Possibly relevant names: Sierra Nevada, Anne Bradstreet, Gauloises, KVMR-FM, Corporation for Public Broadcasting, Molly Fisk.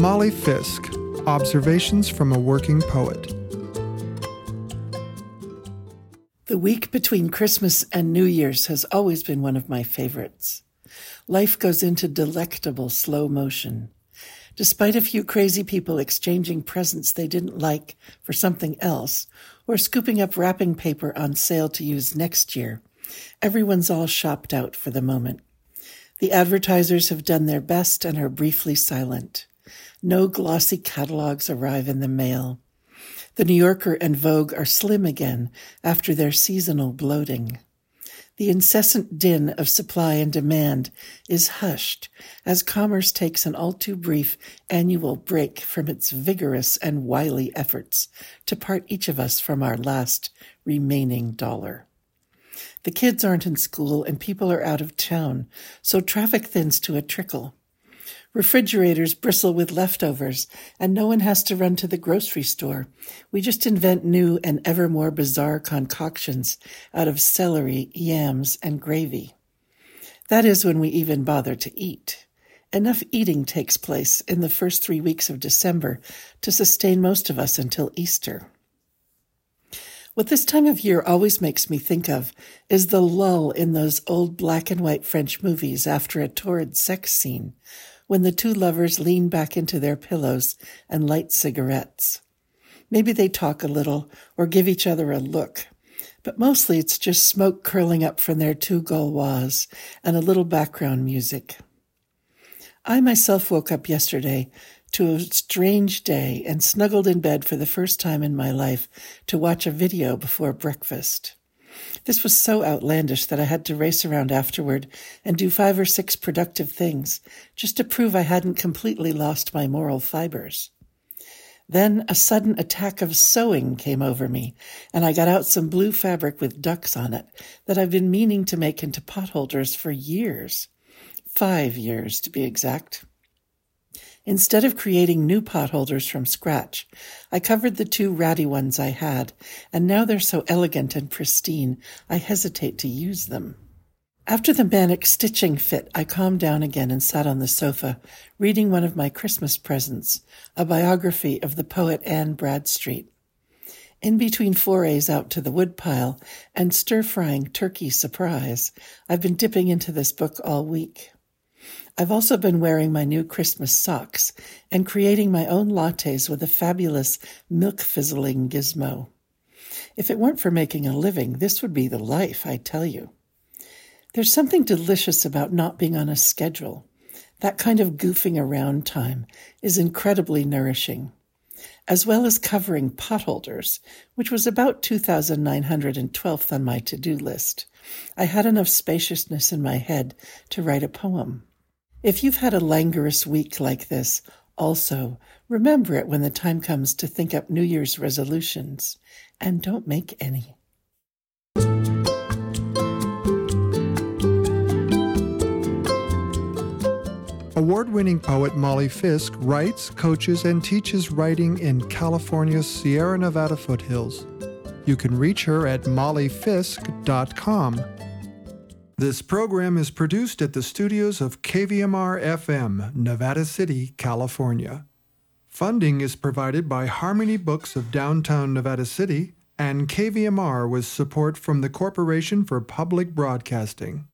Molly Fisk, Observations from a Working Poet. The week between Christmas and New Year's has always been one of my favorites. Life goes into delectable slow motion. Despite a few crazy people exchanging presents they didn't like for something else, or scooping up wrapping paper on sale to use next year, everyone's all shopped out for the moment. The advertisers have done their best and are briefly silent. No glossy catalogs arrive in the mail. The New Yorker and Vogue are slim again after their seasonal bloating. The incessant din of supply and demand is hushed as commerce takes an all too brief annual break from its vigorous and wily efforts to part each of us from our last remaining dollar. The kids aren't in school and people are out of town, so traffic thins to a trickle. Refrigerators bristle with leftovers, and no one has to run to the grocery store. We just invent new and ever more bizarre concoctions out of celery, yams, and gravy. That is when we even bother to eat. Enough eating takes place in the first 3 weeks of December to sustain most of us until Easter. What this time of year always makes me think of is the lull in those old black and white French movies after a torrid sex scene, when the two lovers lean back into their pillows and light cigarettes. Maybe they talk a little or give each other a look, but mostly it's just smoke curling up from their two Gauloises and a little background music. I myself woke up yesterday to a strange day and snuggled in bed for the first time in my life to watch a video before breakfast. This was so outlandish that I had to race around afterward and do 5 or 6 productive things just to prove I hadn't completely lost my moral fibers. Then a sudden attack of sewing came over me, and I got out some blue fabric with ducks on it that I've been meaning to make into potholders for years. 5 years, to be exact. Instead of creating new potholders from scratch, I covered the two ratty ones I had, and now they're so elegant and pristine, I hesitate to use them. After the manic stitching fit, I calmed down again and sat on the sofa, reading one of my Christmas presents, a biography of the poet Anne Bradstreet. In between forays out to the woodpile and stir-frying turkey surprise, I've been dipping into this book all week. I've also been wearing my new Christmas socks and creating my own lattes with a fabulous milk-fizzling gizmo. If it weren't for making a living, this would be the life, I tell you. There's something delicious about not being on a schedule. That kind of goofing around time is incredibly nourishing. As well as covering potholders, which was about 2,912th on my to-do list, I had enough spaciousness in my head to write a poem. If you've had a languorous week like this, also remember it when the time comes to think up New Year's resolutions, and don't make any. Award-winning poet Molly Fisk writes, coaches, and teaches writing in California's Sierra Nevada foothills. You can reach her at mollyfisk.com. This program is produced at the studios of KVMR-FM, Nevada City, California. Funding is provided by Harmony Books of Downtown Nevada City and KVMR with support from the Corporation for Public Broadcasting.